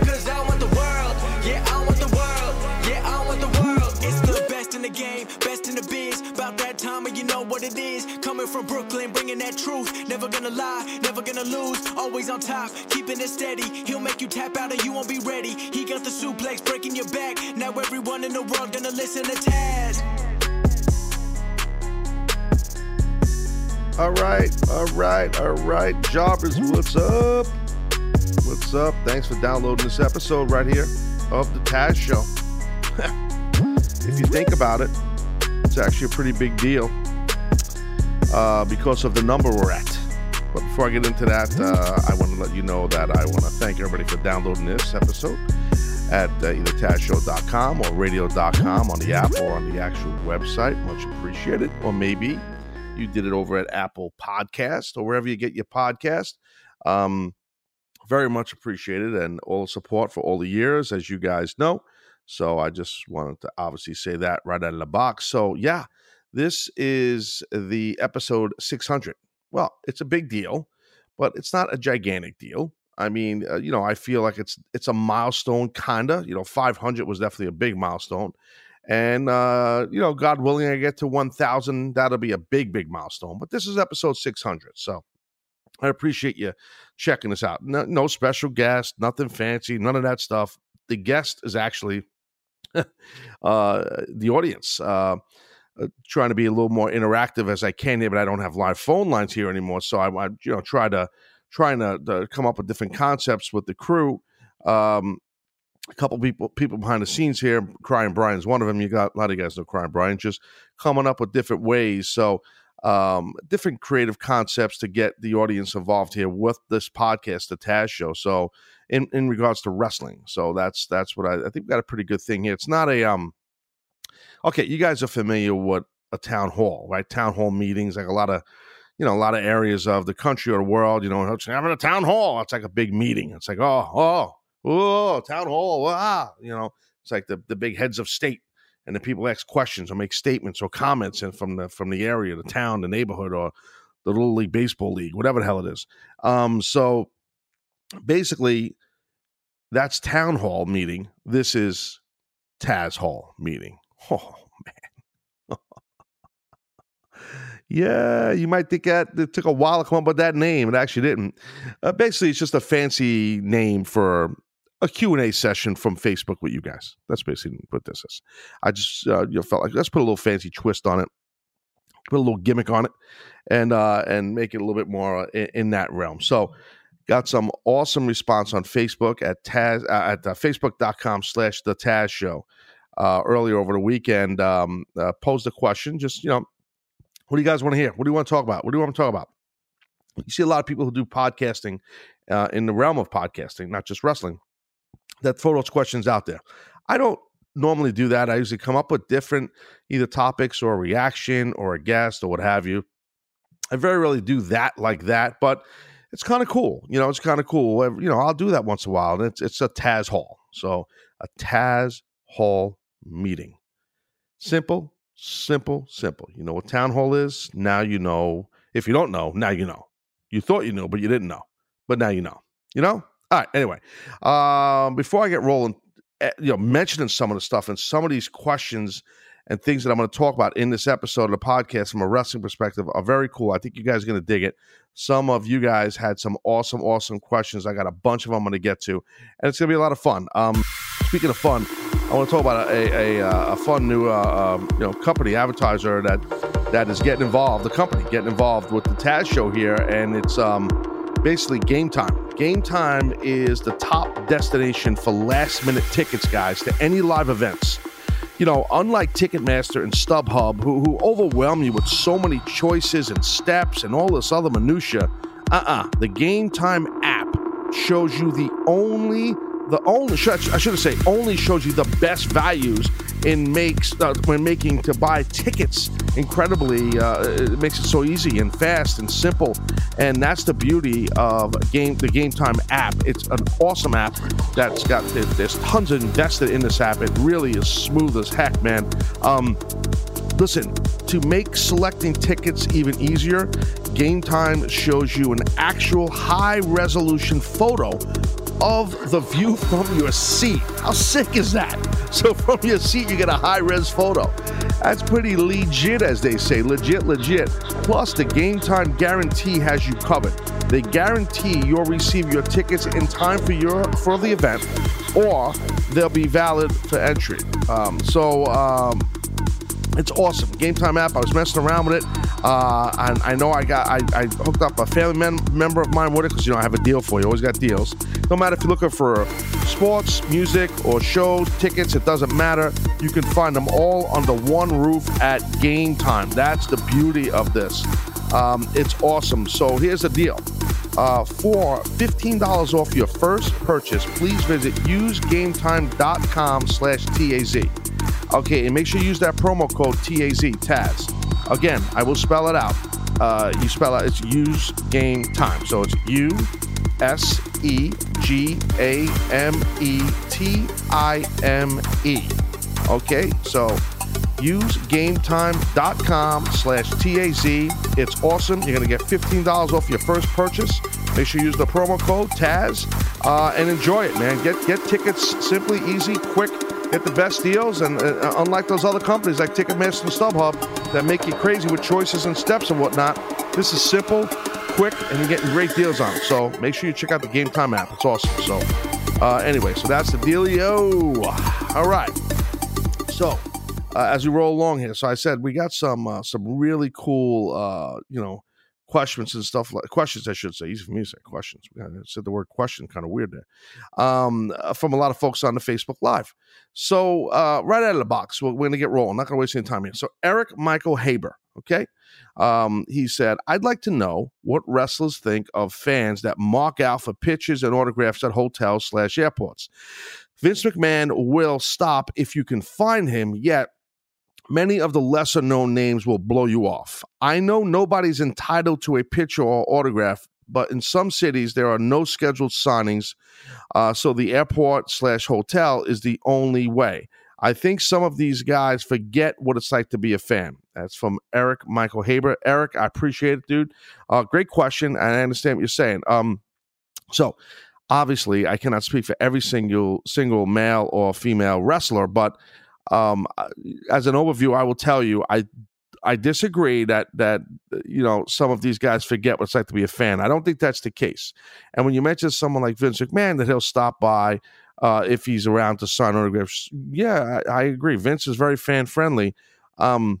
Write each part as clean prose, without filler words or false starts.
because I want the world. Yeah, I want the world. Yeah, I want the world. It's the best in the game, best in the biz. About that time and you know what it is. Coming from Brooklyn, bringing that truth. Never gonna lie, never gonna lose. Always on top, keeping it steady. He'll make you tap out or you won't be ready. He got the suplex, breaking your back. Now everyone in the world gonna listen to Taz. All right. Jobbers, what's up? What's up? Thanks for downloading this episode right here of the Taz Show. If you think about it, it's actually a pretty big deal because of the number we're at. But before I get into that, I want to let you know that I want to thank everybody for downloading this episode at either TazShow.com or Radio.com on the app or on the actual website. Much appreciated. Or maybe you did it over at Apple Podcast or wherever you get your podcast. Very much appreciated, and all the support for all the years, as you guys know. So I just wanted to obviously say that right out of the box. So yeah, this is the episode 600. Well, it's a big deal, but it's not a gigantic deal. I mean, I feel like it's a milestone, kinda. 500 was definitely a big milestone, and God willing, I get to 1,000, that'll be a big milestone. But this is episode 600, so I appreciate you checking us out. No special guest, nothing fancy, none of that stuff. The guest is actually the audience. Trying to be a little more interactive as I can here, but I don't have live phone lines here anymore. So I trying to come up with different concepts with the crew. A couple people behind the scenes here. Crying Brian's one of them. You got a lot of you guys know Crying Brian. Just coming up with different ways. So different creative concepts to get the audience involved here with this podcast, the Taz Show. So in regards to wrestling, so that's what I think we got a pretty good thing here. It's not a okay, you guys are familiar with a town hall, right? Town hall meetings, like a lot of areas of the country or the world. It's having a town hall. It's like a big meeting. It's like oh, town hall. Wow, it's like the big heads of state. And the people ask questions or make statements or comments and from the area, the town, the neighborhood, or the Little League Baseball League, whatever the hell it is. So basically, that's town hall meeting. This is Taz Hall meeting. Oh, man. Yeah, you might think that it took a while to come up with that name. It actually didn't. Basically, it's just a fancy name for a Q&A session from Facebook with you guys. That's basically what this is. I just felt like let's put a little fancy twist on it, put a little gimmick on it, and make it a little bit more in that realm. So got some awesome response on Facebook at Taz at facebook.com/thetazshow. Earlier over the weekend, posed a question. Just what do you guys want to hear? What do you want to talk about? What do you want to talk about? You see a lot of people who do podcasting in the realm of podcasting, not just wrestling, that throw those questions out there. I don't normally do that. I usually come up with different either topics or a reaction or a guest or what have you. I very rarely do that like that, but it's kind of cool. It's kind of cool. I'll do that once in a while. And it's a Taz Hall. So a Taz Hall meeting. Simple. You know what town hall is? Now you know. If you don't know, now you know. You thought you knew, but you didn't know. But now you know. All right, anyway, before I get rolling, mentioning some of the stuff and some of these questions and things that I'm going to talk about in this episode of the podcast from a wrestling perspective are very cool. I think you guys are going to dig it. Some of you guys had some awesome questions. I got a bunch of them I'm going to get to, and it's going to be a lot of fun. Speaking of fun, I want to talk about a fun new company advertiser that is getting involved, the company getting involved with the Taz Show here, and it's basically GameTime. GameTime is the top destination for last-minute tickets, guys, to any live events. Unlike Ticketmaster and StubHub, who overwhelm you with so many choices and steps and all this other minutia, the GameTime app shows you the only the only I should say only shows you the best values and makes when making to buy tickets incredibly. It makes it so easy and fast and simple, and that's the beauty of the GameTime app. It's an awesome app that's got there's tons invested in this app. It really is smooth as heck, man. Listen, to make selecting tickets even easier, GameTime shows you an actual high-resolution photo of the view from your seat. How sick is that? So from your seat, you get a high-res photo. That's pretty legit, as they say. Legit, legit. Plus, the GameTime guarantee has you covered. They guarantee you'll receive your tickets in time for the event, or they'll be valid for entry. It's awesome. GameTime app. I was messing around with it. And I know I hooked up a family member of mine with it because, you know, I have a deal for you. Always got deals. No matter if you're looking for sports, music, or show tickets, it doesn't matter. You can find them all under one roof at GameTime. That's the beauty of this. It's awesome. So here's the deal. For $15 off your first purchase, please visit usegametime.com/TAZ. Okay, and make sure you use that promo code TAZ. Again, I will spell it out. You spell out, it's Use Game Time. So it's USEGAMETIME. Okay, so usegametime.com/TAZ. It's awesome. You're going to get $15 off your first purchase. Make sure you use the promo code TAZ and enjoy it, man. Get tickets simply, easy, quick. Get the best deals, and unlike those other companies like Ticketmaster and StubHub that make you crazy with choices and steps and whatnot, this is simple, quick, and you're getting great deals on it. So make sure you check out the GameTime app. It's awesome. So anyway, so that's the dealio. All right. So as we roll along here, so I said we got some really cool, questions and stuff like questions. I should say, easy for me to say questions. I said the word question kind of weird there. From a lot of folks on the Facebook Live. So right out of the box, we're going to get rolling. I'm not going to waste any time here. So Eric Michael Haber, okay, he said, "I'd like to know what wrestlers think of fans that mark out for pictures and autographs at hotels / airports. Vince McMahon will stop if you can find him. Yet many of the lesser-known names will blow you off. I know nobody's entitled to a picture or autograph, but in some cities there are no scheduled signings, so the airport / hotel is the only way. I think some of these guys forget what it's like to be a fan." That's from Eric Michael Haber. Eric, I appreciate it, dude. Great question, and I understand what you're saying. So obviously, I cannot speak for every single male or female wrestler, but as an overview, I will tell you, I disagree that you know, some of these guys forget what it's like to be a fan. I don't think that's the case. And when you mention someone like Vince McMahon, that he'll stop by if he's around to sign autographs, yeah, I agree. Vince is very fan friendly. I'm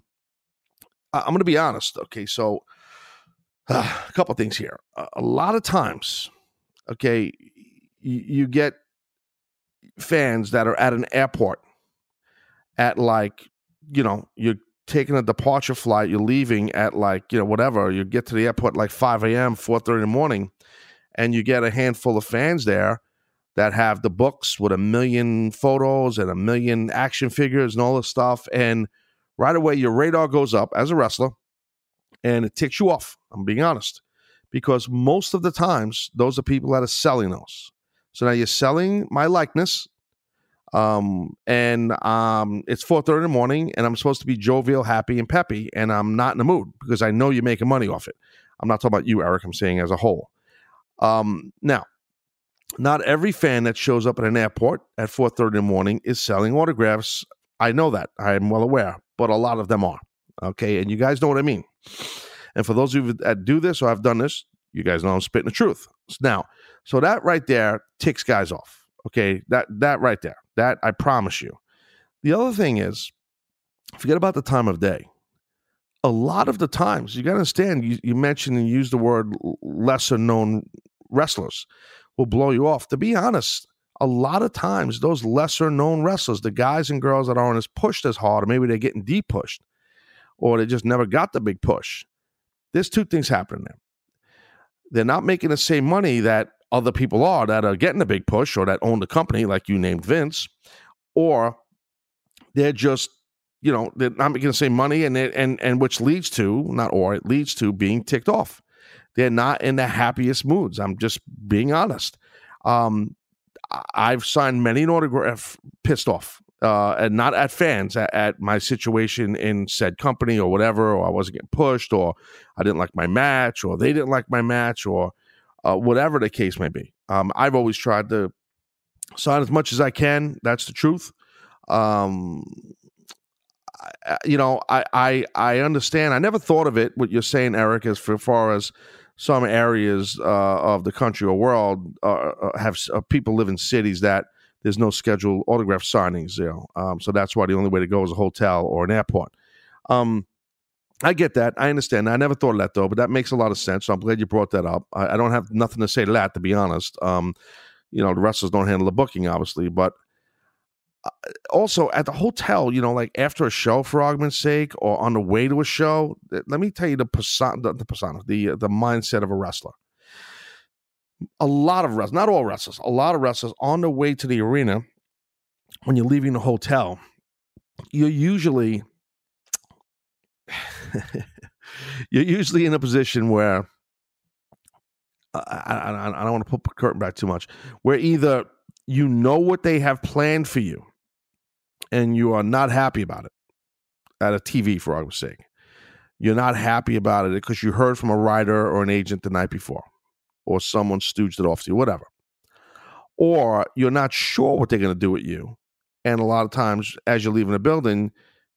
going to be honest. Okay, so a couple things here. A lot of times, okay, you get fans that are at an airport. At like, you know, you're taking a departure flight, you're leaving at like, you know, whatever, you get to the airport like 5 a.m., 4:30 in the morning, and you get a handful of fans there that have the books with 1 million photos and 1 million action figures and all this stuff. And right away, your radar goes up as a wrestler, and it ticks you off. I'm being honest, because most of the times, those are people that are selling those. So now you're selling my likeness. It's 4:30 in the morning, and I'm supposed to be jovial, happy, and peppy, and I'm not in the mood because I know you're making money off it. I'm not talking about you, Eric. I'm saying as a whole. Now, not every fan that shows up at an airport at 4:30 in the morning is selling autographs. I know that. I am well aware, but a lot of them are. Okay, and you guys know what I mean. And for those of you that do this or have done this, you guys know I'm spitting the truth. Now, so that right there ticks guys off. Okay, that right there. That, I promise you. The other thing is, forget about the time of day. A lot of the times, you got to understand, you mentioned and used the word lesser-known wrestlers will blow you off. To be honest, a lot of times, those lesser-known wrestlers, the guys and girls that aren't as pushed as hard, or maybe they're getting de-pushed, or they just never got the big push. There's two things happening there. They're not making the same money that other people are that are getting a big push or that own the company, like you named Vince, or they're just, you know, they're not going to say money, and which leads to, not or, it leads to being ticked off. They're not in the happiest moods. I'm just being honest. I've signed many an autograph pissed off, and not at fans, at my situation in said company or whatever, or I wasn't getting pushed, or I didn't like my match, or they didn't like my match, or whatever the case may be. I've always tried to sign as much as I can. That's the truth. You know, I understand. I never thought of it, what you're saying, Eric, as far as some areas of the country or world have people live in cities that there's no scheduled autograph signings, you know. So that's why the only way to go is a hotel or an airport. I get that. I understand. I never thought of that, though, but that makes a lot of sense. So I'm glad you brought that up. I don't have nothing to say to that, to be honest. You know, the wrestlers don't handle the booking, obviously, but also at the hotel, you know, like after a show, for argument's sake, or on the way to a show, let me tell you the mindset of a wrestler. A lot of wrestlers, not all wrestlers, a lot of wrestlers on the way to the arena, when you're leaving the hotel, you're usually in a position where I don't want to put the curtain back too much, where either you know what they have planned for you, and you are not happy about it at a TV, for argument's sake. You're not happy about it because you heard from a writer or an agent the night before, or someone stooged it off to you, whatever. Or you're not sure what they're going to do with you. And a lot of times, as you're leaving the building,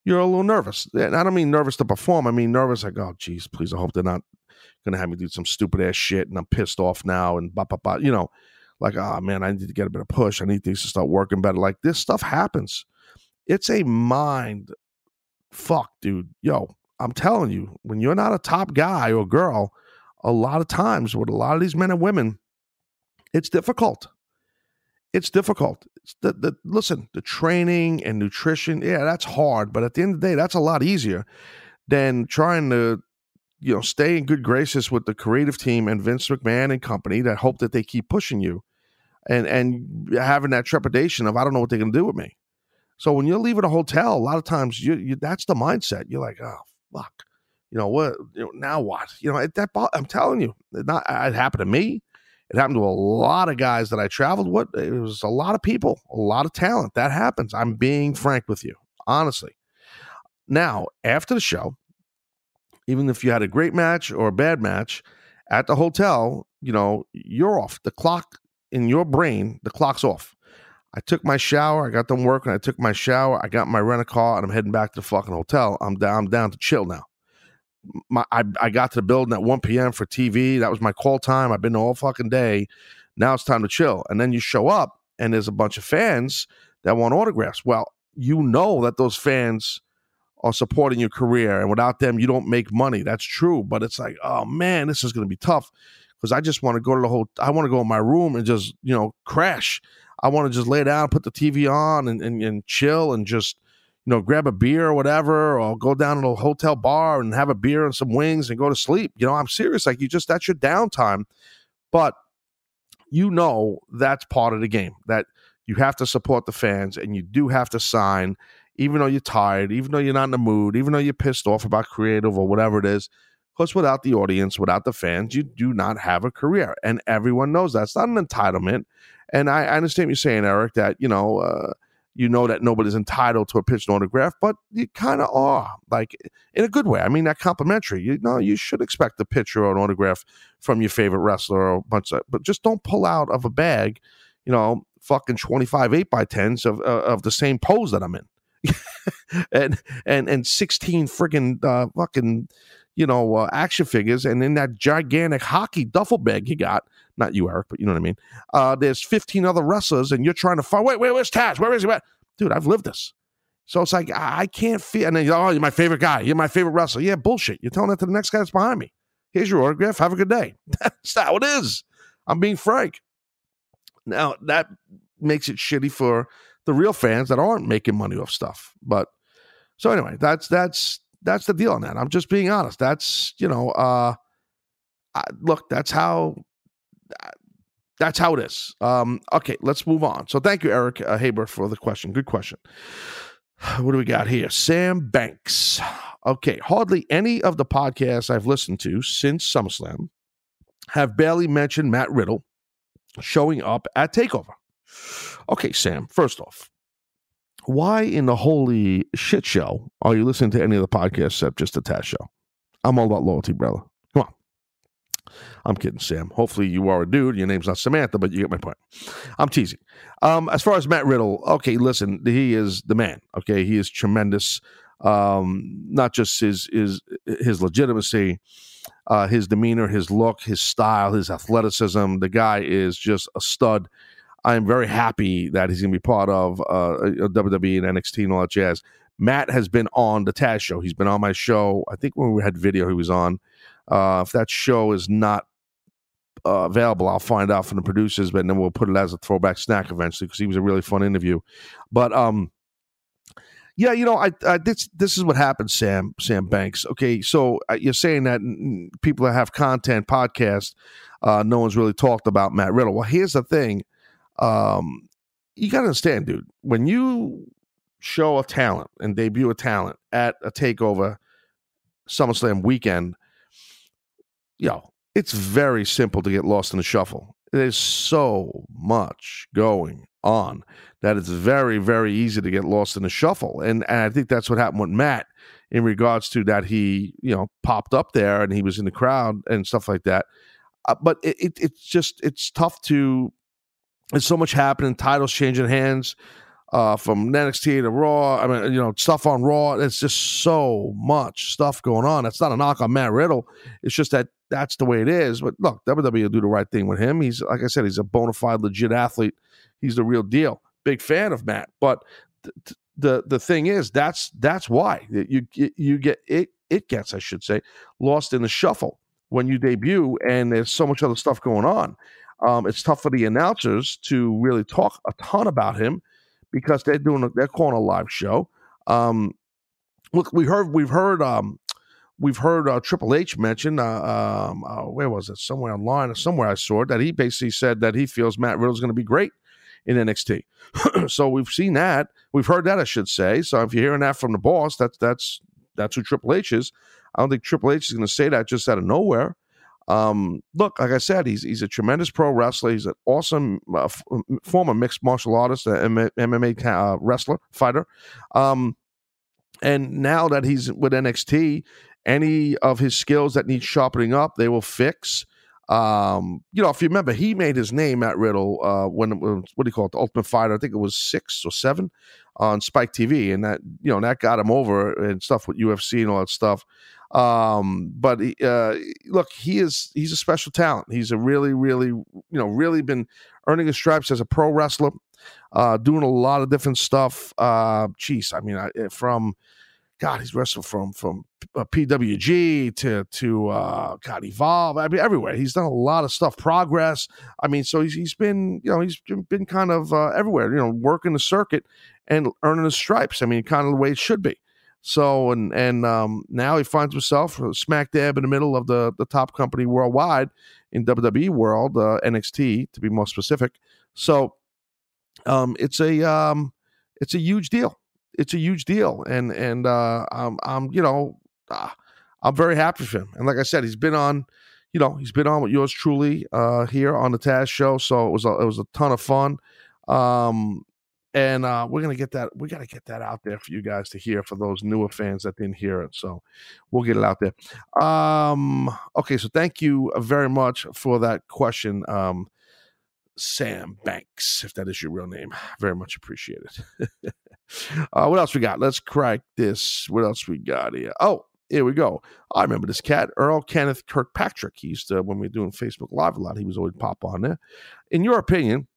you're a little nervous. And I don't mean nervous to perform. I mean nervous like, oh, geez, please, I hope they're not going to have me do some stupid-ass shit, and I'm pissed off now, and ba-ba-ba, you know. Like, oh, man, I need to get a bit of push. I need things to start working better. Like, this stuff happens. It's a mind fuck, dude. Yo, I'm telling you, when you're not a top guy or girl, a lot of times with a lot of these men and women, it's difficult. It's difficult. It's the training and nutrition, yeah, that's hard. But at the end of the day, that's a lot easier than trying to, you know, stay in good graces with the creative team and Vince McMahon and company that hope that they keep pushing you, and having that trepidation of, I don't know what they're going to do with me. So when you're leaving a hotel, a lot of times you that's the mindset. You're like, oh, fuck, you know what? You know, now what? You know, I'm telling you, it happened to me. It happened to a lot of guys that I traveled with. It was a lot of people, a lot of talent. That happens. I'm being frank with you, honestly. Now, after the show, even if you had a great match or a bad match, at the hotel, you know, you're off. The clock in your brain, the clock's off. I took my shower. I got done working. I took my shower. I got my rent-a-car, and I'm heading back to the fucking hotel. I'm down to chill now. I got to the building at 1 p.m. for TV. That was my call time. I've been there all fucking day. Now it's time to chill. And then you show up, and there's a bunch of fans that want autographs. Well, you know that those fans are supporting your career, and without them, you don't make money. That's true, but it's like, oh man, this is going to be tough because I just want to go to the whole. I want to go in my room and just, you know, crash. I want to just lay down, put the TV on, and chill, and just, you know, grab a beer or whatever, or go down to the hotel bar and have a beer and some wings and go to sleep. You know, I'm serious. Like, you just, that's your downtime, but you know that's part of the game, that you have to support the fans, and you do have to sign. Even though you're tired, even though you're not in the mood, even though you're pissed off about creative or whatever it is, because without the audience, without the fans, you do not have a career. And everyone knows that. It's not an entitlement. And I understand what you're saying, Eric, that, you know that nobody's entitled to a pitched autograph, but you kind of are, like, in a good way. I mean, that complimentary. You know, you should expect a picture or an autograph from your favorite wrestler or a bunch of, but just don't pull out of a bag, you know, fucking 25 8x10s of the same pose that I'm in. and 16 freaking fucking, you know, action figures, and in that gigantic hockey duffel bag you got, not you, Eric, but you know what I mean, there's 15 other wrestlers, and you're trying to find, wait, where's Taz, where is he at? Dude, I've lived this. So it's like, I can't feel. And then, oh, you're my favorite guy, you're my favorite wrestler. Yeah, bullshit. You're telling that to the next guy that's behind me. Here's your autograph, have a good day. That's how it is. I'm being frank. Now that makes it shitty for the real fans that aren't making money off stuff. But so anyway, that's the deal on that. I'm just being honest. That's, you know, look, that's how That's how it is. Okay, let's move on. So thank you, Eric Haber, for the question. Good question. What do we got here? Sam Banks. Okay, hardly any of the podcasts I've listened to since SummerSlam have barely mentioned Matt Riddle showing up at Takeover. Okay, Sam, first off, why in the holy shit show are you listening to any of the podcasts except just the Taz Show? I'm all about loyalty, brother. Come on. I'm kidding, Sam. Hopefully you are a dude. Your name's not Samantha, but you get my point. I'm teasing. As far as Matt Riddle, okay, listen, he is the man. Okay, he is tremendous. Not just his legitimacy, his demeanor, his look, his style, his athleticism. The guy is just a stud. I am very happy that he's going to be part of WWE and NXT and all that jazz. Matt has been on the Taz Show. He's been on my show. I think when we had video, he was on. If that show is not available, I'll find out from the producers, but then we'll put it as a throwback snack eventually because he was a really fun interview. But yeah, you know, this is what happens, Sam Banks. Okay, so you're saying that people that have content, podcasts, no one's really talked about Matt Riddle. Well, here's the thing. You got to understand, dude, when you show a talent and debut a talent at a Takeover SummerSlam weekend, it's very simple to get lost in the shuffle. There's so much going on that it's very, very easy to get lost in the shuffle. And I think that's what happened with Matt in regards to that. He, popped up there and he was in the crowd and stuff like that. But it's tough to, there's so much happening, titles changing hands from NXT to Raw. I mean, stuff on Raw. It's just so much stuff going on. That's not a knock on Matt Riddle. It's just that that's the way it is. But look, WWE will do the right thing with him. He's, like I said, he's a bona fide, legit athlete. He's the real deal. Big fan of Matt. But the thing is, that's why you get it gets, I should say, lost in the shuffle when you debut and there's so much other stuff going on. It's tough for the announcers to really talk a ton about him because they're calling a live show. Look, we've heard Triple H mentioned. Where was it? Somewhere online or somewhere I saw it, that he basically said that he feels Matt Riddle's going to be great in NXT. So we've seen that. We've heard that, I should say. So if you're hearing that from the boss, that's who Triple H is. I don't think Triple H is going to say that just out of nowhere. Look, like I said, he's a tremendous pro wrestler. He's an awesome former mixed martial artist, MMA wrestler, fighter. And now that he's with NXT, any of his skills that need sharpening up, they will fix. If you remember, he made his name, Matt Riddle, the Ultimate Fighter, I think it was 6 or 7 on Spike TV, and that, that got him over and stuff with UFC and all that stuff. But look, he's a special talent. He's a really, really, really been earning his stripes as a pro wrestler, doing a lot of different stuff. He's wrestled from PWG to Evolve. I mean, everywhere. He's done a lot of stuff. Progress. I mean, so he's been kind of everywhere. Working the circuit and earning his stripes. I mean, kind of the way it should be. So and now he finds himself smack dab in the middle of the top company worldwide in WWE world, NXT to be more specific. So it's a huge deal. It's a huge deal, and I'm very happy for him. And like I said, he's been on with yours truly here on the Taz Show. So it was a ton of fun. And we gotta get that out there for you guys to hear, for those newer fans that didn't hear it. So we'll get it out there. Okay, so thank you very much for that question, Sam Banks, if that is your real name. Very much appreciated. What else we got? Let's crack this. What else we got here? Oh, here we go. I remember this cat, Earl Kenneth Kirkpatrick. He used to, when we were doing Facebook Live a lot, he was always pop on there. In your opinion,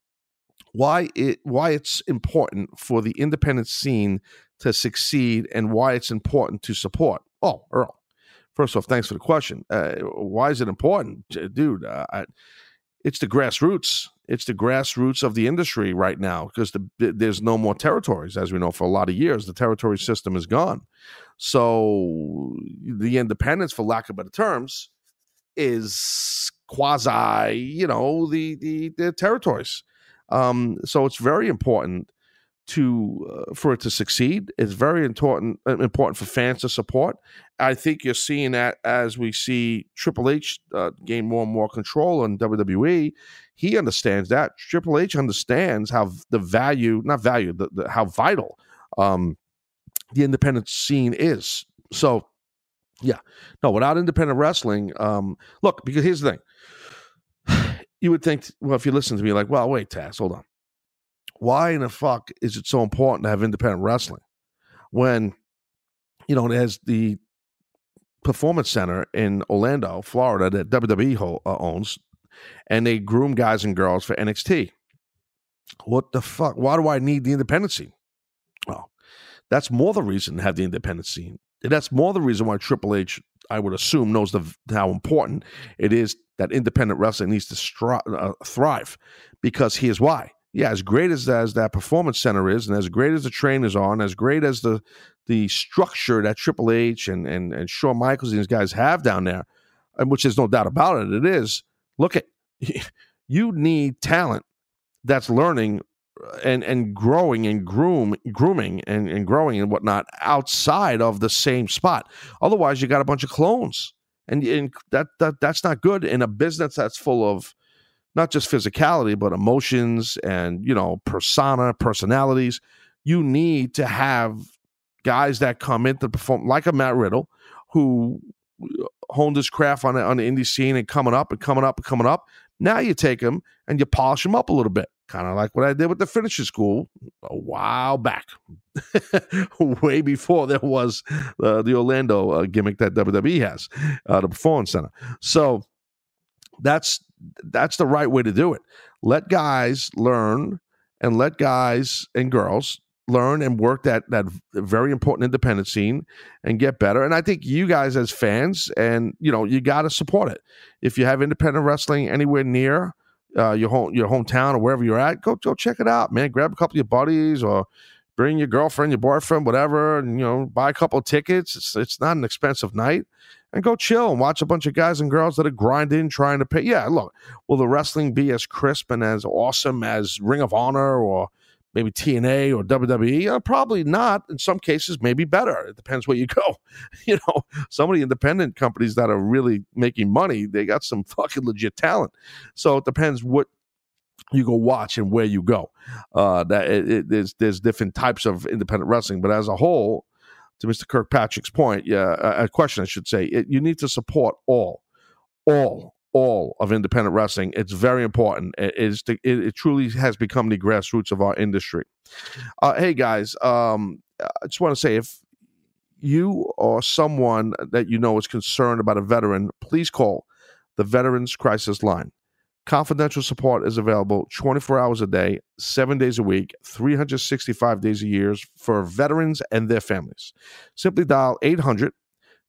why it's important for the independent scene to succeed and why it's important to support. Oh, Earl, first off, thanks for the question. Why is it important? Dude, it's the grassroots. It's the grassroots of the industry right now because there's no more territories. As we know, for a lot of years, the territory system is gone. So the independence, for lack of better terms, is quasi, the territories. So it's very important to for it to succeed. It's very important for fans to support. I think you're seeing that as we see Triple H gain more and more control on WWE. He understands that. Triple H understands how how vital the independent scene is. So, yeah. No, without independent wrestling, look, because here's the thing. You would think, well, if you listen to me, like, well, wait, Taz, hold on. Why in the fuck is it so important to have independent wrestling when, there's the Performance Center in Orlando, Florida, that WWE owns, and they groom guys and girls for NXT? What the fuck? Why do I need the independent scene? Well, that's more the reason to have the independent scene. That's more the reason why Triple H, I would assume, knows how important it is that independent wrestling needs to thrive, because here's why. Yeah, as great as that Performance Center is, and as great as the trainers are, and as great as the structure that Triple H and Shawn Michaels and these guys have down there, which there's no doubt about it, it is. Look, you need talent that's learning and growing and grooming and growing and whatnot outside of the same spot. Otherwise, you got a bunch of clones, and that's not good in a business that's full of not just physicality, but emotions and, personalities. You need to have guys that come in to perform, like a Matt Riddle, who honed his craft on the indie scene and coming up. Now you take him and you polish him up a little bit, kind of like what I did with the Finisher School a while back, way before there was the Orlando gimmick that WWE has, the Performance Center. So that's the right way to do it. Let guys learn, and let guys and girls learn and work that very important independent scene and get better. And I think you guys as fans, and you got to support it. If you have independent wrestling anywhere near your hometown or wherever you're at, go check it out, man. Grab a couple of your buddies, or bring your girlfriend, your boyfriend, whatever, and buy a couple of tickets. It's not an expensive night. And go chill and watch a bunch of guys and girls that are grinding, trying to pay. Yeah, look, will the wrestling be as crisp and as awesome as Ring of Honor or maybe TNA or WWE? Probably not. In some cases, maybe better. It depends where you go. Some of the independent companies that are really making money, they got some fucking legit talent. So it depends what you go watch and where you go. There's different types of independent wrestling, but as a whole, to Mr. Kirkpatrick's point, question I should say, you need to support all of independent wrestling. It's very important. It truly has become the grassroots of our industry. Hey guys, I just want to say, if you or someone that is concerned about a veteran, please call the Veterans Crisis Line. Confidential support is available 24 hours a day, 7 days a week, 365 days a year for veterans and their families. Simply dial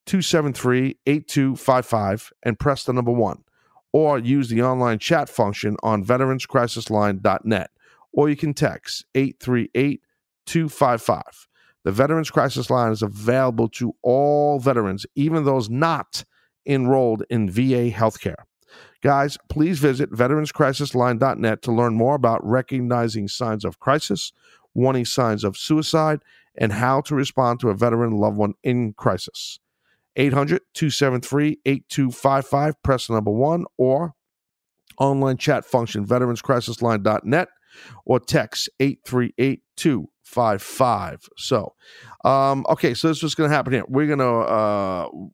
800-273-8255 and press the number 1, or use the online chat function on veteranscrisisline.net, or you can text 838-255. The Veterans Crisis Line is available to all veterans, even those not enrolled in VA healthcare. Guys, please visit veteranscrisisline.net to learn more about recognizing signs of crisis, warning signs of suicide, and how to respond to a veteran loved one in crisis. 800-273-8255, press number 1, or online chat function, veteranscrisisline.net, or text 838-255. So, okay, so this is what's going to happen here. We're going to,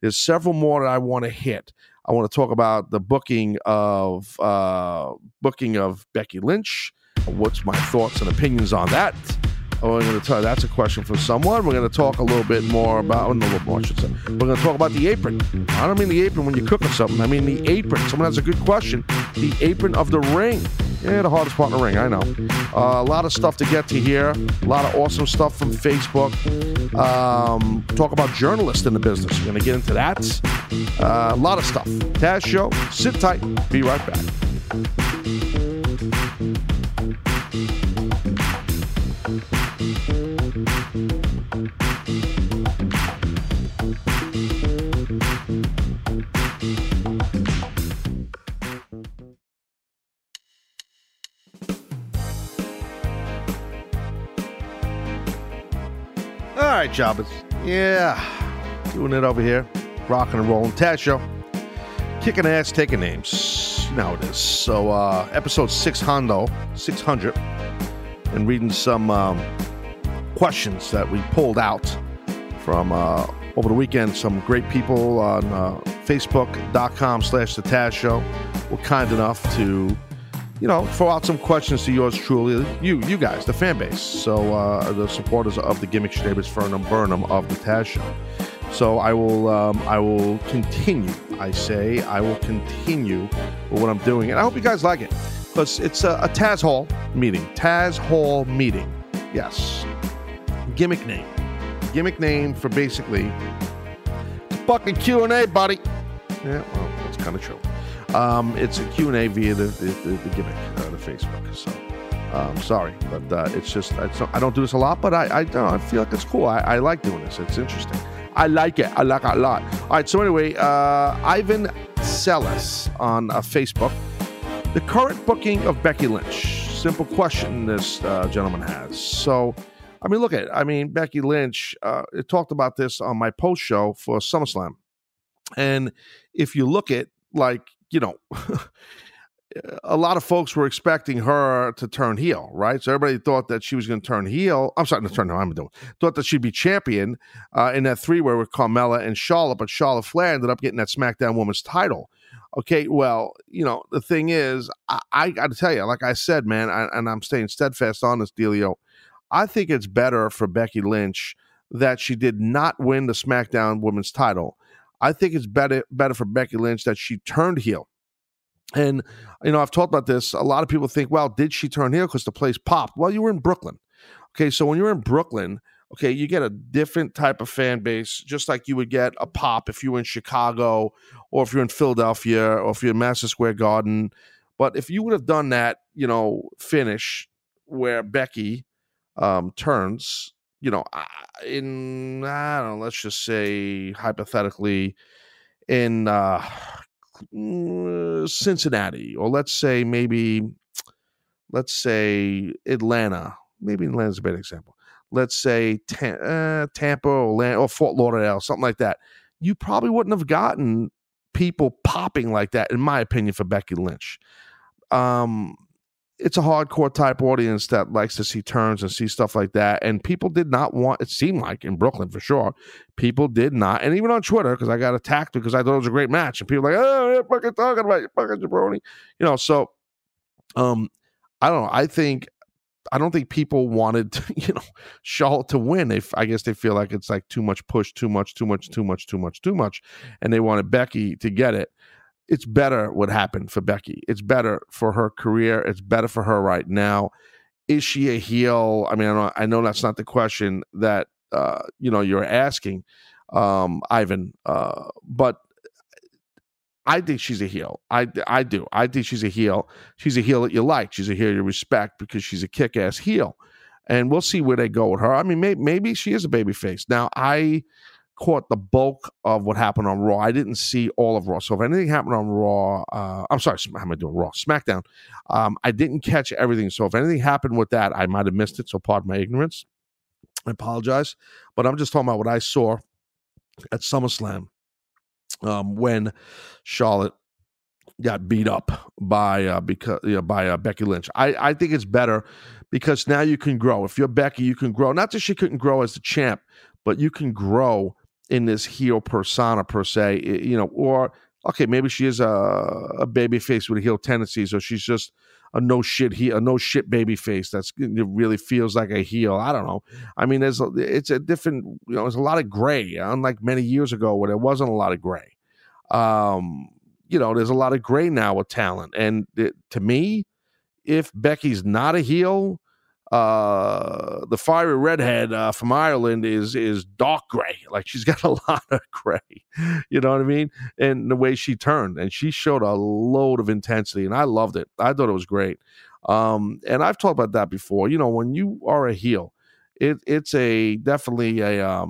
there's several more that I want to hit. I want to talk about the booking of Becky Lynch. What's my thoughts and opinions on that? Oh, I'm going to tell you, that's a question from someone. We're going to talk a little bit more about, we're going to talk about the apron. I don't mean the apron when you're cooking something. I mean the apron. Someone has a good question. The apron of the ring. Yeah, the hardest part in the ring, I know. A lot of stuff to get to here. A lot of awesome stuff from Facebook. Talk about journalists in the business. We're going to get into that. A lot of stuff. Taz Show. Sit tight. Be right back. All right, jobbers. Yeah. Doing it over here. Rocking and rolling. Taz Show. Kicking ass, taking names. You know how it is. So, episode 600. And reading some questions that we pulled out from over the weekend. Some great people on Facebook.com/The Taz Show were kind enough to, you know, throw out some questions to yours truly, you guys, the fan base. So the supporters of the Gimmick Schnabers, Fernum Burnham of the Taz Show. So I will continue with what I'm doing. And I hope you guys like it, because it's a Taz Hall meeting. Taz Hall meeting. Yes. Gimmick name. Gimmick name for basically fucking Q&A, buddy. Yeah, well, that's kind of true. It's a Q&A via the gimmick, the Facebook. So, sorry, but it's just, I don't do this a lot, but I feel like it's cool. I like doing this. It's interesting. I like it. I like it a lot. All right, so anyway, Ivan Celis on Facebook. The current booking of Becky Lynch. Simple question this gentleman has. So, I mean, look at it. I mean, Becky Lynch, it talked about this on my post show for SummerSlam. And if you look at, like, you know, a lot of folks were expecting her to turn heel, right? So everybody thought that she was going to turn heel. I'm sorry, not turn heel. Thought that she'd be champion in that three-way with Carmella and Charlotte, but Charlotte Flair ended up getting that SmackDown Women's title. Okay, well, you know, the thing is, I got to tell you, like I said, man, and I'm staying steadfast on this dealio, I think it's better for Becky Lynch that she did not win the SmackDown Women's title. I think it's better for Becky Lynch that she turned heel. And, you know, I've talked about this. A lot of people think, well, did she turn heel because the place popped? Well, you were in Brooklyn. Okay, so when you're in Brooklyn, okay, you get a different type of fan base, just like you would get a pop if you were in Chicago or if you're in Philadelphia or if you're in Madison Square Garden. But if you would have done that, you know, finish where Becky turns, you know, in, I don't know, let's just say hypothetically in Cincinnati, or let's say Atlanta. Maybe Atlanta's a bad example. Let's say Tampa or Fort Lauderdale, something like that. You probably wouldn't have gotten people popping like that, in my opinion, for Becky Lynch. It's a hardcore type audience that likes to see turns and see stuff like that. And people did not want, it seemed like in Brooklyn for sure, people did not. And even on Twitter, because I got attacked because I thought it was a great match. And people were like, oh, you're fucking talking about, you fucking jabroni. You know, so I don't know. I don't think people wanted, Charlotte to win. I guess they feel like it's like too much push, too much. And they wanted Becky to get it. It's better what happened for Becky. It's better for her career. It's better for her right now. Is she a heel? I mean, I know that's not the question that, you're asking, Ivan. But I think she's a heel. I do. I think she's a heel. She's a heel that you like. She's a heel you respect because she's a kick-ass heel. And we'll see where they go with her. I mean, maybe she is a babyface. Now, I caught the bulk of what happened on Raw. I didn't see all of Raw. So if anything happened on Raw, SmackDown. I didn't catch everything. So if anything happened with that, I might have missed it. So pardon my ignorance. I apologize. But I'm just talking about what I saw at SummerSlam when Charlotte got beat up by Becky Lynch. I think it's better because now you can grow. If you're Becky, you can grow. Not that she couldn't grow as the champ, but you can grow in this heel persona per se, or okay, maybe she is a baby face with a heel tendency, so she's just a no shit baby face that really feels like a heel. I don't know. I mean, it's a different, there's a lot of gray, unlike many years ago where there wasn't a lot of gray. There's a lot of gray now with talent, and to me, if Becky's not a heel, the fiery redhead from Ireland is dark gray. Like, she's got a lot of gray, you know what I mean? And the way she turned, and she showed a load of intensity, and I loved it. I thought it was great. And I've talked about that before. You know, when you are a heel, it's definitely not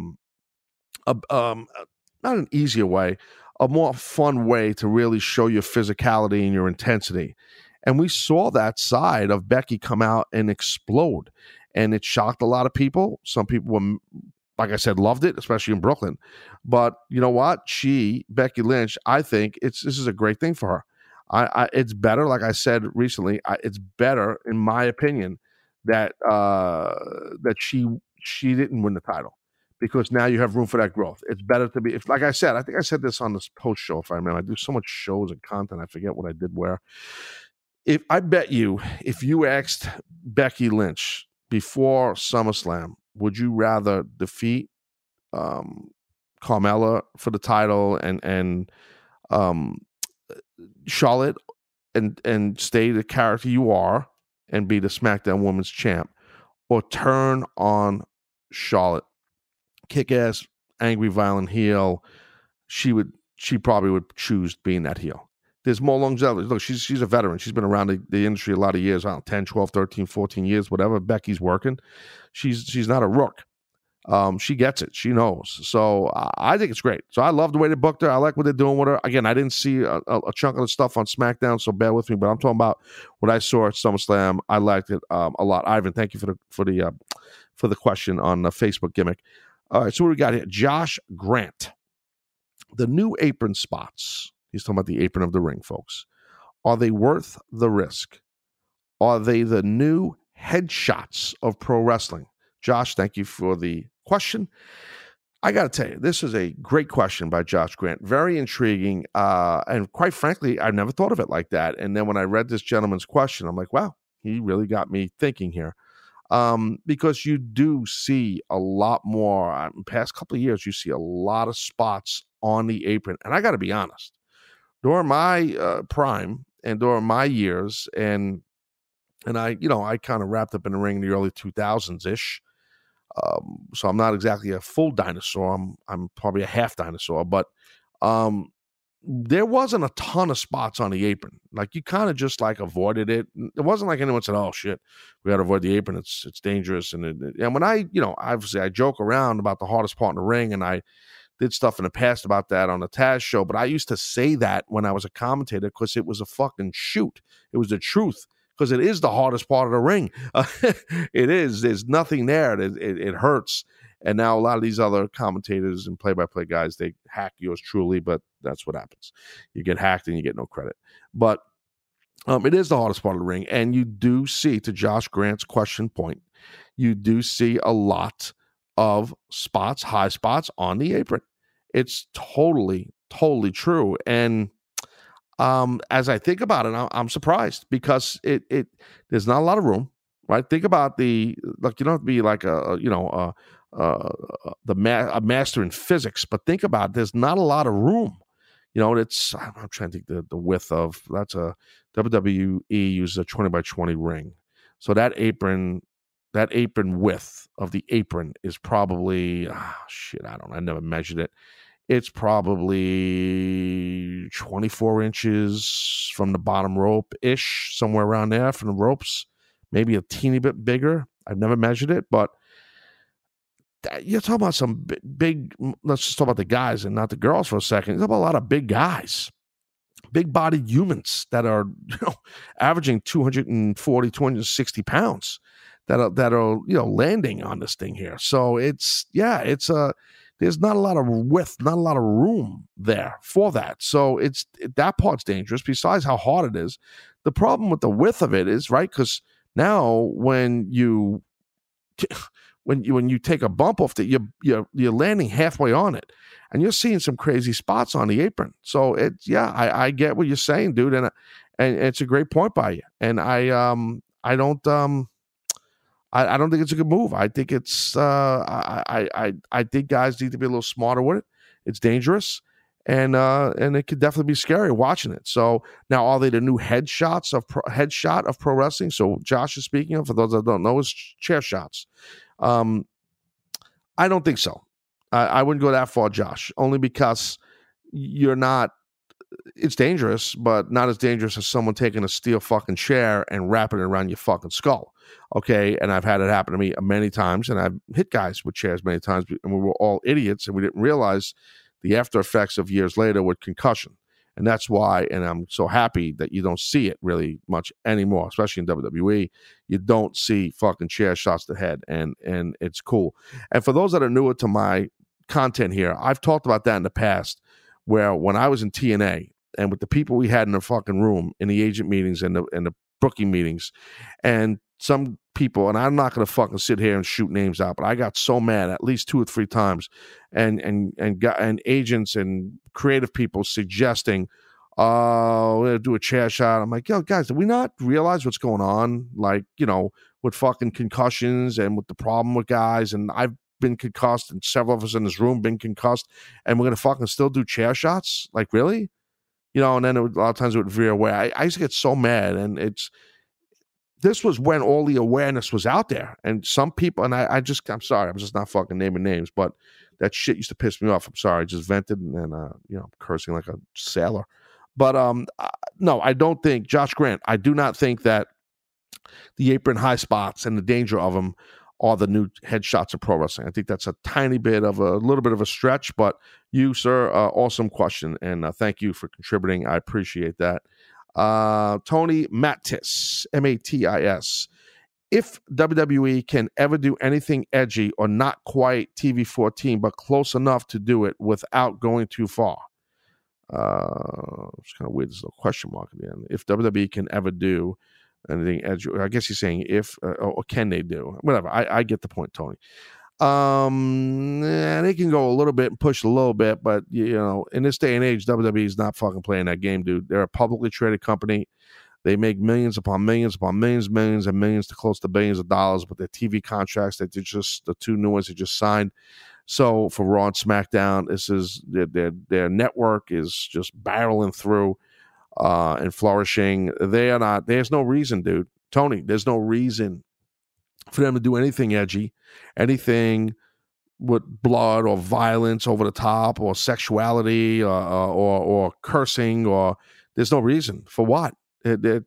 an easier way, a more fun way to really show your physicality and your intensity. And we saw that side of Becky come out and explode. And it shocked a lot of people. Some people were like I said, loved it, especially in Brooklyn. But you know what? She, Becky Lynch, I think this is a great thing for her. It's better, like I said recently, it's better, in my opinion, that she didn't win the title, because now you have room for that growth. It's better to be, like I said, I think I said this on this post show, if I remember. I do so much shows and content, I forget what I did where. If you asked Becky Lynch before SummerSlam, would you rather defeat Carmella for the title and Charlotte and stay the character you are and be the SmackDown Women's Champ, or turn on Charlotte, kick-ass, angry, violent heel? She probably would choose being that heel. There's more longevity. Look, she's a veteran. She's been around the industry a lot of years, I don't know, 10, 12, 13, 14 years, whatever Becky's working. She's not a rook. She gets it. She knows. So I think it's great. So I love the way they booked her. I like what they're doing with her. Again, I didn't see a chunk of the stuff on SmackDown, so bear with me, but I'm talking about what I saw at SummerSlam. I liked it a lot. Ivan, thank you for the question on the Facebook gimmick. All right, so what we got here? Josh Grant. The new apron spots. He's talking about the apron of the ring, folks. Are they worth the risk? Are they the new headshots of pro wrestling? Josh, thank you for the question. I got to tell you, this is a great question by Josh Grant. Very intriguing. And quite frankly, I've never thought of it like that. And then when I read this gentleman's question, I'm like, wow, he really got me thinking here. Because you do see a lot more. In the past couple of years, you see a lot of spots on the apron. And I got to be honest. During my prime and during my years, and I kind of wrapped up in the ring in the early 2000s-ish. So I'm not exactly a full dinosaur. I'm probably a half dinosaur. But there wasn't a ton of spots on the apron. Like, you kind of just, like, avoided it. It wasn't like anyone said, oh, shit, we got to avoid the apron. It's dangerous. And when I, obviously I joke around about the hardest part in the ring, and I did stuff in the past about that on the Taz show, but I used to say that when I was a commentator because it was a fucking shoot. It was the truth, because it is the hardest part of the ring. It is. There's nothing there. It hurts. And now a lot of these other commentators and play-by-play guys, they hack yours truly, but that's what happens. You get hacked and you get no credit. But it is the hardest part of the ring, and you do see, to Josh Grant's question point, you do see a lot of spots, high spots on the apron. It's totally true. And as I think about it, I'm surprised, because it there's not a lot of room, right? Think about you don't have to be like a master in physics, but think about it, there's not a lot of room. I'm trying to think the width of that's a WWE uses a 20x20 ring, so that apron width of the apron is probably, I don't know. I never measured it. It's probably 24 inches from the bottom rope-ish, somewhere around there from the ropes, maybe a teeny bit bigger. I've never measured it, but you're talking about some big, let's just talk about the guys and not the girls for a second. You're talking about a lot of big guys, big-bodied humans that are averaging 240, 260 pounds. That are landing on this thing here. So there's not a lot of width, not a lot of room there for that. So that part's dangerous. Besides how hard it is, the problem with the width of it is, right, because now when you take a bump off that, you're landing halfway on it, and you're seeing some crazy spots on the apron. So I get what you're saying, dude, and it's a great point by you. And I don't think it's a good move. I think it's I think guys need to be a little smarter with it. It's dangerous, and it could definitely be scary watching it. So now, are they the new headshot of pro wrestling? So Josh is speaking of, for those that don't know, is chair shots. I don't think so. I wouldn't go that far, Josh, only because you're not. It's dangerous, but not as dangerous as someone taking a steel fucking chair and wrapping it around your fucking skull. Okay, and I've had it happen to me many times, and I've hit guys with chairs many times, and we were all idiots, and we didn't realize the after effects of years later with concussion And that's why, and I'm so happy that you don't see it really much anymore, especially in WWE. You don't see fucking chair shots to the head, and it's cool. And for those that are newer to my content here, I've talked about that in the past, where when I was in TNA and with the people we had in the fucking room, in the agent meetings and the booking meetings, and some people, and I'm not going to fucking sit here and shoot names out, but I got so mad at least two or three times, and agents and creative people suggesting, we're going to do a chair shot. I'm like, yo, guys, did we not realize what's going on? Like, you know, with fucking concussions and with the problem with guys, and I've been concussed, and several of us in this room been concussed, and we're going to fucking still do chair shots? Like, really? You know, and then a lot of times it would veer away. I used to get so mad, and this was when all the awareness was out there. And some people, and I'm sorry, I'm just not fucking naming names, but that shit used to piss me off. I'm sorry, I just vented and you know, cursing like a sailor. But no, I don't think, Josh Grant, I do not think that the apron high spots and the danger of them are the new headshots of pro wrestling. I think that's a tiny bit of a little bit of a stretch, but you, sir, awesome question. And thank you for contributing. I appreciate that. Tony Mattis, M-A-T-I-S. If WWE can ever do anything edgy or not quite TV-14, but close enough to do it without going too far. It's kind of weird, this little question mark at the end. If WWE can ever do anything edgy, I guess he's saying if, or can they do? Whatever, I get the point, Tony. They can go a little bit and push a little bit, but you know, in this day and age, WWE is not fucking playing that game, dude. They're a publicly traded company. They make millions upon millions upon millions, millions and millions to close to billions of dollars with their TV contracts that they just, the two new ones they just signed. So for Raw and SmackDown, this is their network is just barreling through and flourishing. They are not. There's no reason, dude. Tony, there's no reason for them to do anything edgy, anything with blood or violence over the top or sexuality or cursing, or there's no reason for what. They're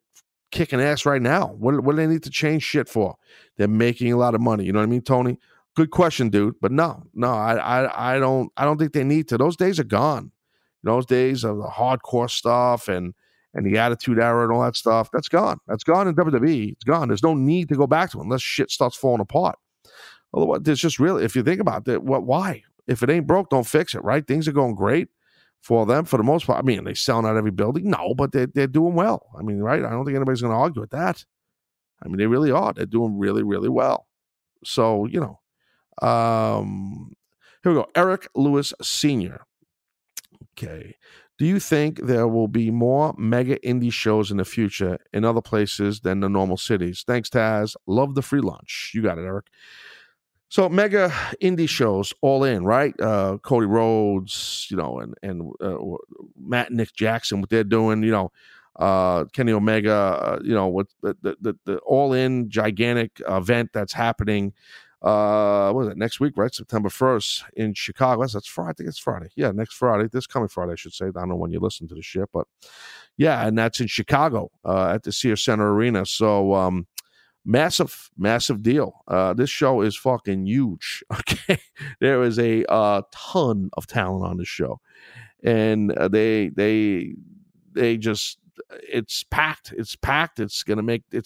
kicking ass right now. What do they need to change shit for? They're making a lot of money. You know what I mean, Tony? Good question, dude. But no, I don't think they need to. Those days are gone. Those days of the hardcore stuff and the Attitude Era and all that stuff, that's gone. That's gone in WWE. It's gone. There's no need to go back to it unless shit starts falling apart. Otherwise, there's just really, if you think about it, why? If it ain't broke, don't fix it, right? Things are going great for them for the most part. I mean, are they selling out every building? No, but they're doing well. I mean, right? I don't think anybody's going to argue with that. I mean, they really are. They're doing really, really well. So, you know. Here we go. Eric Lewis Sr. Okay. Do you think there will be more mega indie shows in the future in other places than the normal cities? Thanks, Taz. Love the free lunch. You got it, Eric. So mega indie shows, All In, right? Cody Rhodes, you know, and Matt and Nick Jackson, what they're doing, you know, Kenny Omega, you know, what the All In gigantic event that's happening. What is it, next week, right? September 1st in Chicago. That's Friday. I think it's Friday. Yeah, next Friday. This coming Friday, I should say. I don't know when you listen to the shit, but yeah, and that's in Chicago at the Sears Center Arena. So massive, massive deal. This show is fucking huge, okay? There is a ton of talent on this show, and they just... It's packed. It's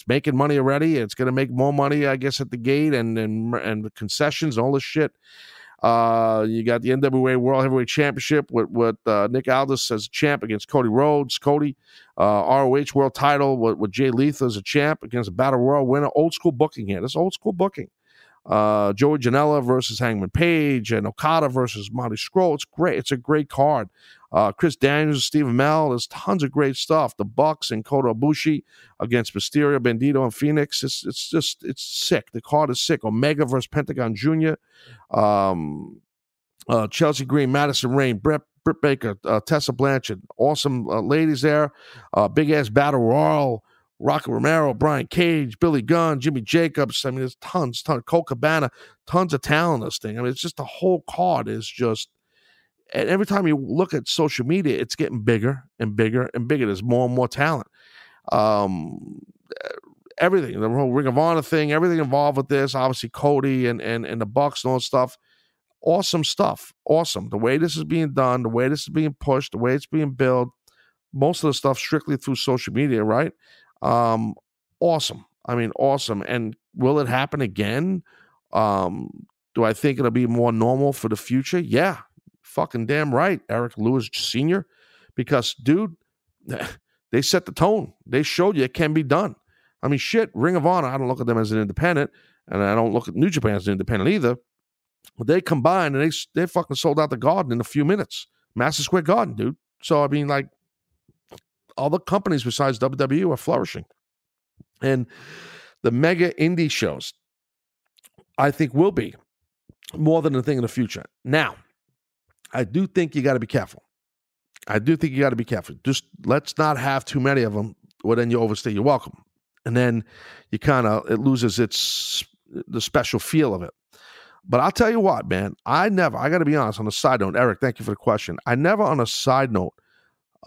making money already. It's gonna make more money, I guess, at the gate and the concessions, all this shit. You got the NWA World Heavyweight Championship with Nick Aldis as a champ against Cody Rhodes. Cody, ROH World Title with Jay Lethal as a champ against a Battle Royal winner. Old school booking here. That's old school booking. Joey Janela versus Hangman Page and Okada versus Marty Scurll. It's great. It's a great card. Chris Daniels, Stephen Amell. There's tons of great stuff. The Bucks and Kota Ibushi against Mysterio, Bandito, and Phoenix. It's sick. The card is sick. Omega versus Pentagon Jr. Chelsea Green, Madison Rayne, Britt Baker, Tessa Blanchard. Awesome ladies there. Big ass Battle Royal. Rocky Romero, Brian Cage, Billy Gunn, Jimmy Jacobs. I mean, there's tons, Cole Cabana, tons of talent in this thing. I mean, it's just the whole card is just, and every time you look at social media, it's getting bigger and bigger and bigger. There's more and more talent. Everything, the whole Ring of Honor thing, everything involved with this, obviously Cody and the Bucks and all that stuff. Awesome stuff. Awesome. The way this is being done, the way this is being pushed, the way it's being built, most of the stuff strictly through social media, right? Awesome. I mean, awesome. And will it happen again? Do I think it'll be more normal for the future? Yeah, fucking damn right, Eric Lewis Sr., because, dude, they set the tone. They showed you it can be done. I mean, shit, Ring of Honor, I don't look at them as an independent, and I don't look at New Japan as an independent either. But they combined, and they fucking sold out the Garden in a few minutes. Madison Square Garden, dude. So, I mean, like, all the companies besides WWE are flourishing. And the mega indie shows, I think, will be more than a thing in the future. Now, I do think you got to be careful. Just let's not have too many of them, or then you overstay your welcome. And then you kind of, it loses the special feel of it. But I'll tell you what, man, I got to be honest on a side note. Eric, thank you for the question. I never thought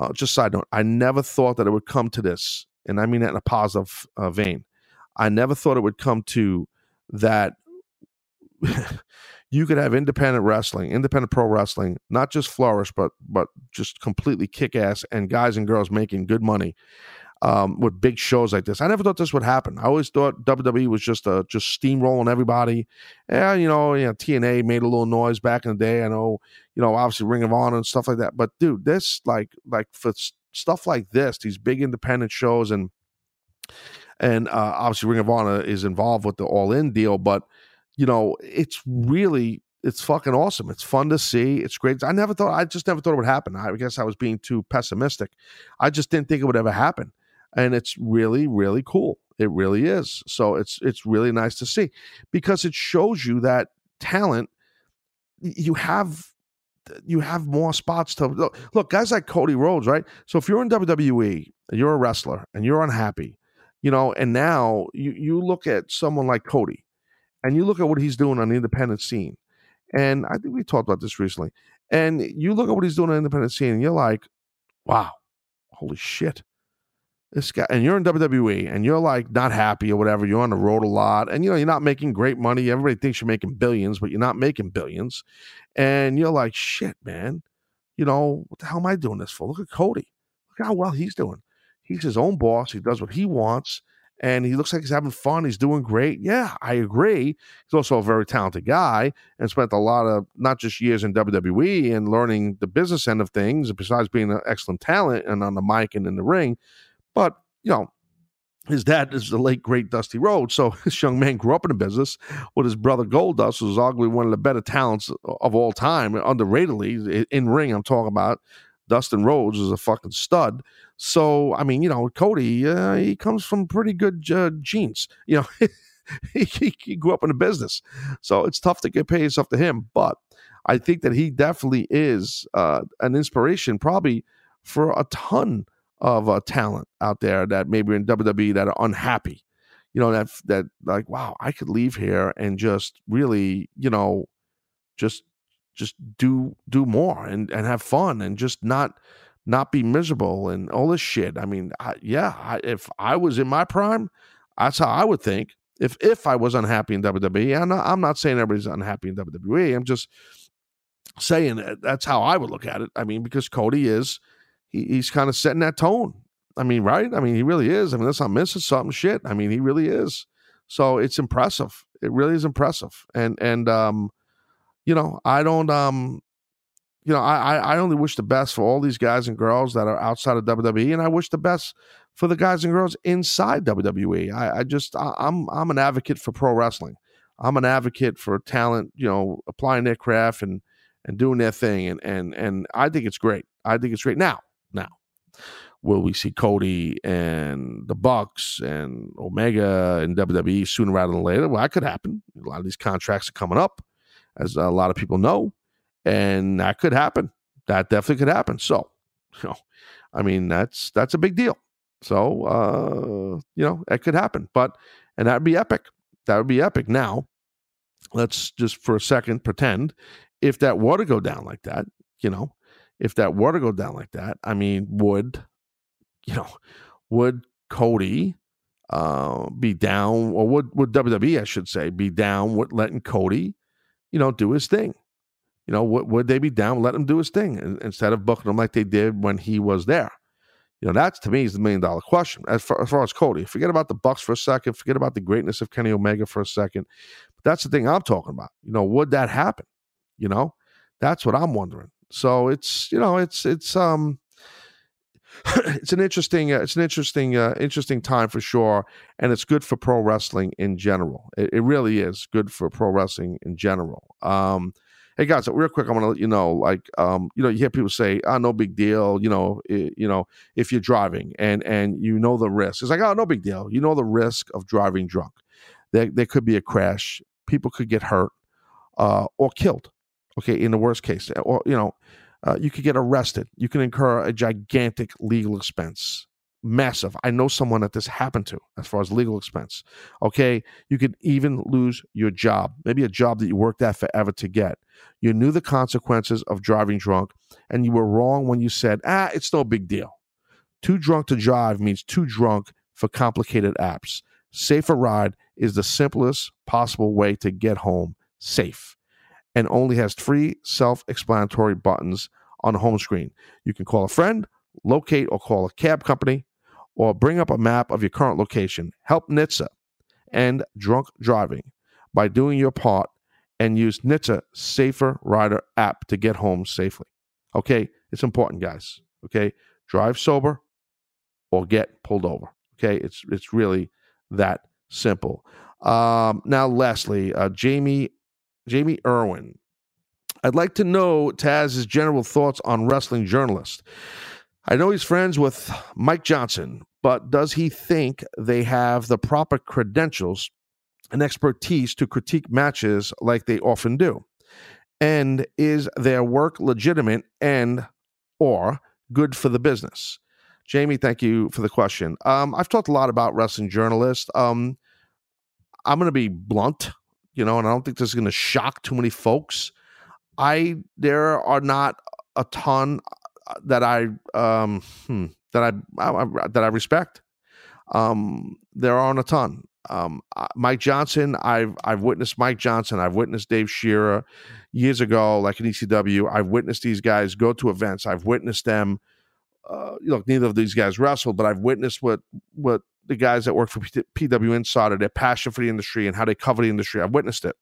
that it would come to this. And I mean that in a positive vein. I never thought it would come to that. You could have independent pro wrestling, not just flourish, but just completely kick ass, and guys and girls making good money with big shows like this. I never thought this would happen. I always thought WWE was just steamrolling everybody. Yeah, TNA made a little noise back in the day. I know, obviously Ring of Honor and stuff like that. But dude, this like for stuff like this, these big independent shows, and obviously Ring of Honor is involved with the All In deal, but. It's fucking awesome. It's fun to see. It's great. I just never thought it would happen. I guess I was being too pessimistic. I just didn't think it would ever happen. And it's really, really cool. It really is. So it's really nice to see, because it shows you that talent, you have more spots to look, guys like Cody Rhodes, right? So if you're in WWE and you're a wrestler and you're unhappy, and now you look at someone like Cody, and you look at what he's doing on the independent scene. And I think we talked about this recently. And you look at what he's doing on the independent scene, and you're like, wow, holy shit. This guy, and you're in WWE, and you're like not happy or whatever. You're on the road a lot. And, you're not making great money. Everybody thinks you're making billions, but you're not making billions. And you're like, shit, man. What the hell am I doing this for? Look at Cody. Look how well he's doing. He's his own boss. He does what he wants. And he looks like he's having fun. He's doing great. Yeah, I agree. He's also a very talented guy, and spent a lot of not just years in WWE and learning the business end of things, besides being an excellent talent and on the mic and in the ring. But, his dad is the late, great Dusty Rhodes. So this young man grew up in the business with his brother Goldust, who's arguably one of the better talents of all time, underratedly, in ring I'm talking about. Dustin Rhodes is a fucking stud. So, I mean, Cody, he comes from pretty good genes. He grew up in the business. So it's tough to compare yourself to him. But I think that he definitely is an inspiration probably for a ton of talent out there that maybe in WWE that are unhappy. That like, wow, I could leave here and just really, just do more and have fun and just not be miserable and all this shit. I mean, if I was in my prime, that's how I would think. If I was unhappy in WWE, I'm not saying everybody's unhappy in WWE. I'm just saying that's how I would look at it. I mean, because Cody he's kind of setting that tone. I mean, right? I mean, he really is. I mean, unless I'm missing something, shit. I mean, he really is. So it's impressive. It really is impressive. I only wish the best for all these guys and girls that are outside of WWE, and I wish the best for the guys and girls inside WWE. I'm an advocate for pro wrestling. I'm an advocate for talent, applying their craft and doing their thing, and I think it's great. I think it's great. Now, will we see Cody and the Bucks and Omega and WWE sooner rather than later? Well, that could happen. A lot of these contracts are coming up, as a lot of people know, and that could happen. That definitely could happen. So, I mean, that's a big deal. So, that could happen, and that'd be epic. That would be epic. Now, let's just for a second pretend if that were to go down like that, I mean, would Cody be down, or would WWE, I should say, be down with letting Cody do his thing? Would they be down, let him do his thing instead of booking him like they did when he was there? You know, that's to me is the $1 million question. As far as Cody, forget about the Bucks for a second. Forget about the greatness of Kenny Omega for a second. But that's the thing I'm talking about. You know, would that happen? You know, that's what I'm wondering. So it's, you know, it's it's an interesting time for sure, and it's good for pro wrestling in general. It really is good for pro wrestling in general. Hey guys, real quick, I want to let you know, like, you know, you hear people say, "Oh, no big deal," you know, if you're driving and you know the risk. It's like, oh, no big deal. You know the risk of driving drunk. There could be a crash. People could get hurt or killed. Okay, in the worst case, or you know, you could get arrested. You can incur a gigantic legal expense. Massive. I know someone that this happened to as far as legal expense. Okay. You could even lose your job, maybe a job that you worked at forever to get. You knew the consequences of driving drunk, and you were wrong when you said, it's no big deal. Too drunk to drive means too drunk for complicated apps. Safer Ride is the simplest possible way to get home safe, and only has 3 self-explanatory buttons on the home screen. You can call a friend, locate or call a cab company, or bring up a map of your current location. Help NHTSA and drunk driving by doing your part, and use NHTSA Safer Rider app to get home safely. Okay, it's important, guys. Okay, drive sober or get pulled over. Okay, it's really that simple. Now, lastly, Jamie Irwin. I'd like to know Taz's general thoughts on wrestling journalists. I know he's friends with Mike Johnson, but does he think they have the proper credentials and expertise to critique matches like they often do? And is their work legitimate and or good for the business? Jamie, thank you for the question. I've talked a lot about wrestling journalists. I'm going to be blunt, you know, and I don't think this is going to shock too many folks. There are not a ton that I respect. There aren't a ton. Mike Johnson, I've witnessed Mike Johnson. I've witnessed Dave Shearer years ago, like in ECW. I've witnessed these guys go to events. I've witnessed them. Look, neither of these guys wrestled, but I've witnessed what the guys that work for PW Insider, their passion for the industry and how they cover the industry. I've witnessed it.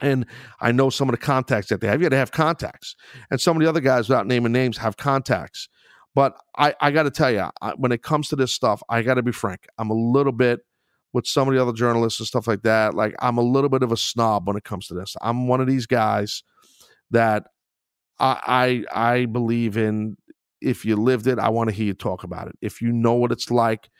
And I know some of the contacts that they have. Yeah, they have contacts. And some of the other guys, without naming names, have contacts. But I got to tell you, when it comes to this stuff, I got to be frank. I'm a little bit, with some of the other journalists and stuff like that, like I'm a little bit of a snob when it comes to this. I'm one of these guys that I believe in. If you lived it, I want to hear you talk about it. If you know what it's like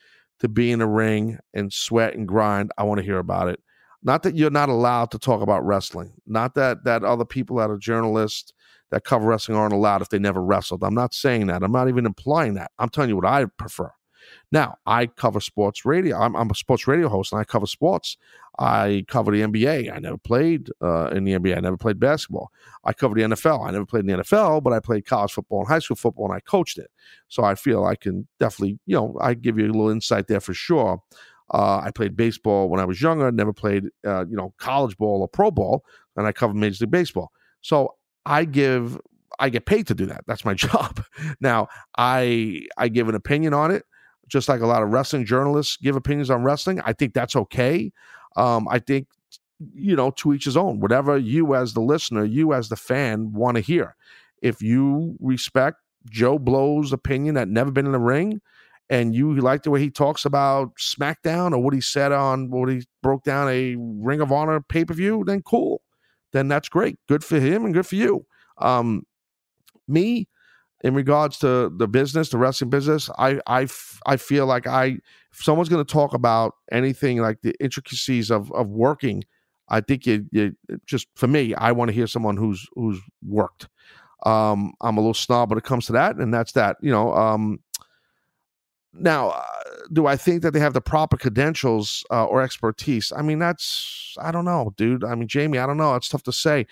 to be in a ring and sweat and grind, I want to hear about it. Not that you're not allowed to talk about wrestling. Not that other people that are journalists that cover wrestling aren't allowed if they never wrestled. I'm not saying that. I'm not even implying that. I'm telling you what I prefer. Now, I cover sports radio. I'm a sports radio host, and I cover sports. I cover the NBA. I never played in the NBA. I never played basketball. I cover the NFL. I never played in the NFL, but I played college football and high school football, and I coached it. So I feel I can definitely, you know, I give you a little insight there for sure. I played baseball when I was younger, never played, you know, college ball or pro ball, and I covered Major League Baseball. So I get paid to do that. That's my job. Now, I give an opinion on it, just like a lot of wrestling journalists give opinions on wrestling. I think that's okay. I think, you know, to each his own, whatever you as the listener, you as the fan want to hear. If you respect Joe Blow's opinion that never been in the ring, and you like the way he talks about SmackDown or what he said on what he broke down a Ring of Honor pay-per-view, then cool. Then that's great. Good for him and good for you. Me, in regards to the business, the wrestling business, I feel like if someone's going to talk about anything like the intricacies of working, I think you just, for me, I want to hear someone who's worked. I'm a little snob when it comes to that, and that's that, you know. Now, do I think that they have the proper credentials or expertise? I mean, I don't know, dude. I mean, Jamie, I don't know. It's tough to say.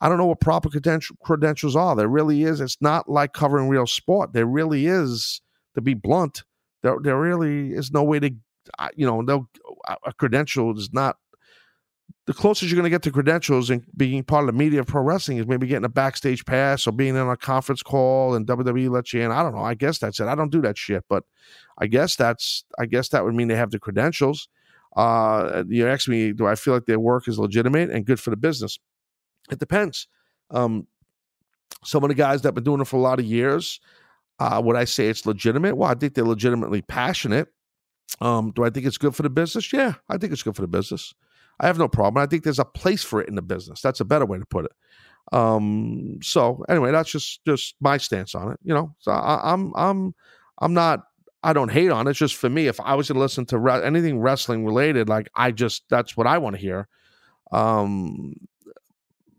I don't know what proper credentials are. There really is. It's not like covering real sport. There really is, to be blunt, there really is no way to, you know, a credential is not the closest you're going to get to credentials and being part of the media of pro wrestling is maybe getting a backstage pass or being in on a conference call and WWE lets you in. I don't know. I guess that's it. I don't do that shit, but I guess that would mean they have the credentials. You asked me, do I feel like their work is legitimate and good for the business? It depends. Some of the guys that have been doing it for a lot of years, would I say it's legitimate? Well, I think they're legitimately passionate. Do I think it's good for the business? Yeah, I think it's good for the business. I have no problem. I think there's a place for it in the business. That's a better way to put it. So anyway, that's just my stance on it. You know, so I'm not. I don't hate on it. It's just for me. If I was to listen to anything wrestling related, like that's what I want to hear.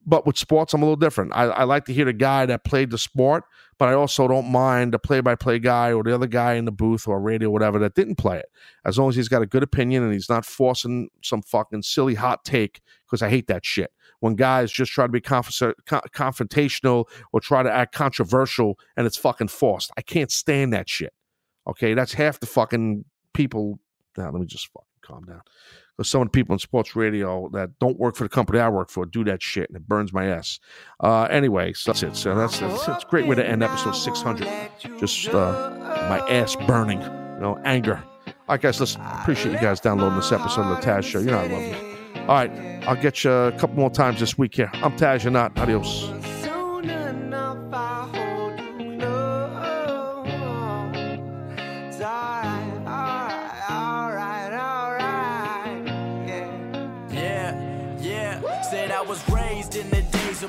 But with sports, I'm a little different. I like to hear the guy that played the sport, but I also don't mind the play-by-play guy or the other guy in the booth or radio or whatever that didn't play it, as long as he's got a good opinion and he's not forcing some fucking silly hot take, because I hate that shit. When guys just try to be confrontational or try to act controversial and it's fucking forced. I can't stand that shit. Okay, that's half the fucking people. Now, let me just fucking calm down. There's so many people in sports radio that don't work for the company I work for do that shit, and it burns my ass. Anyway, so that's it. So that's a great way to end episode 600. Just my ass burning, anger. All right, guys, listen, appreciate you guys downloading this episode of The Taz Show. You know I love you. All right, I'll get you a couple more times this week here. I'm Taz, you're not. Adios.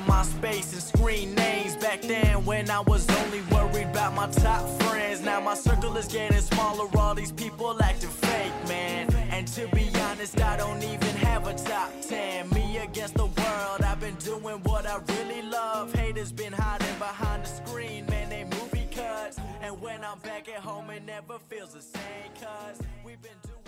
My space and screen names back then, when I was only worried about my top friends. Now my circle is getting smaller, all these people acting fake, man. And to be honest, I don't even have a top 10. Me against the world, I've been doing what I really love. Haters been hiding behind the screen, man, they movie cuts. And when I'm back at home, it never feels the same, cause we've been doing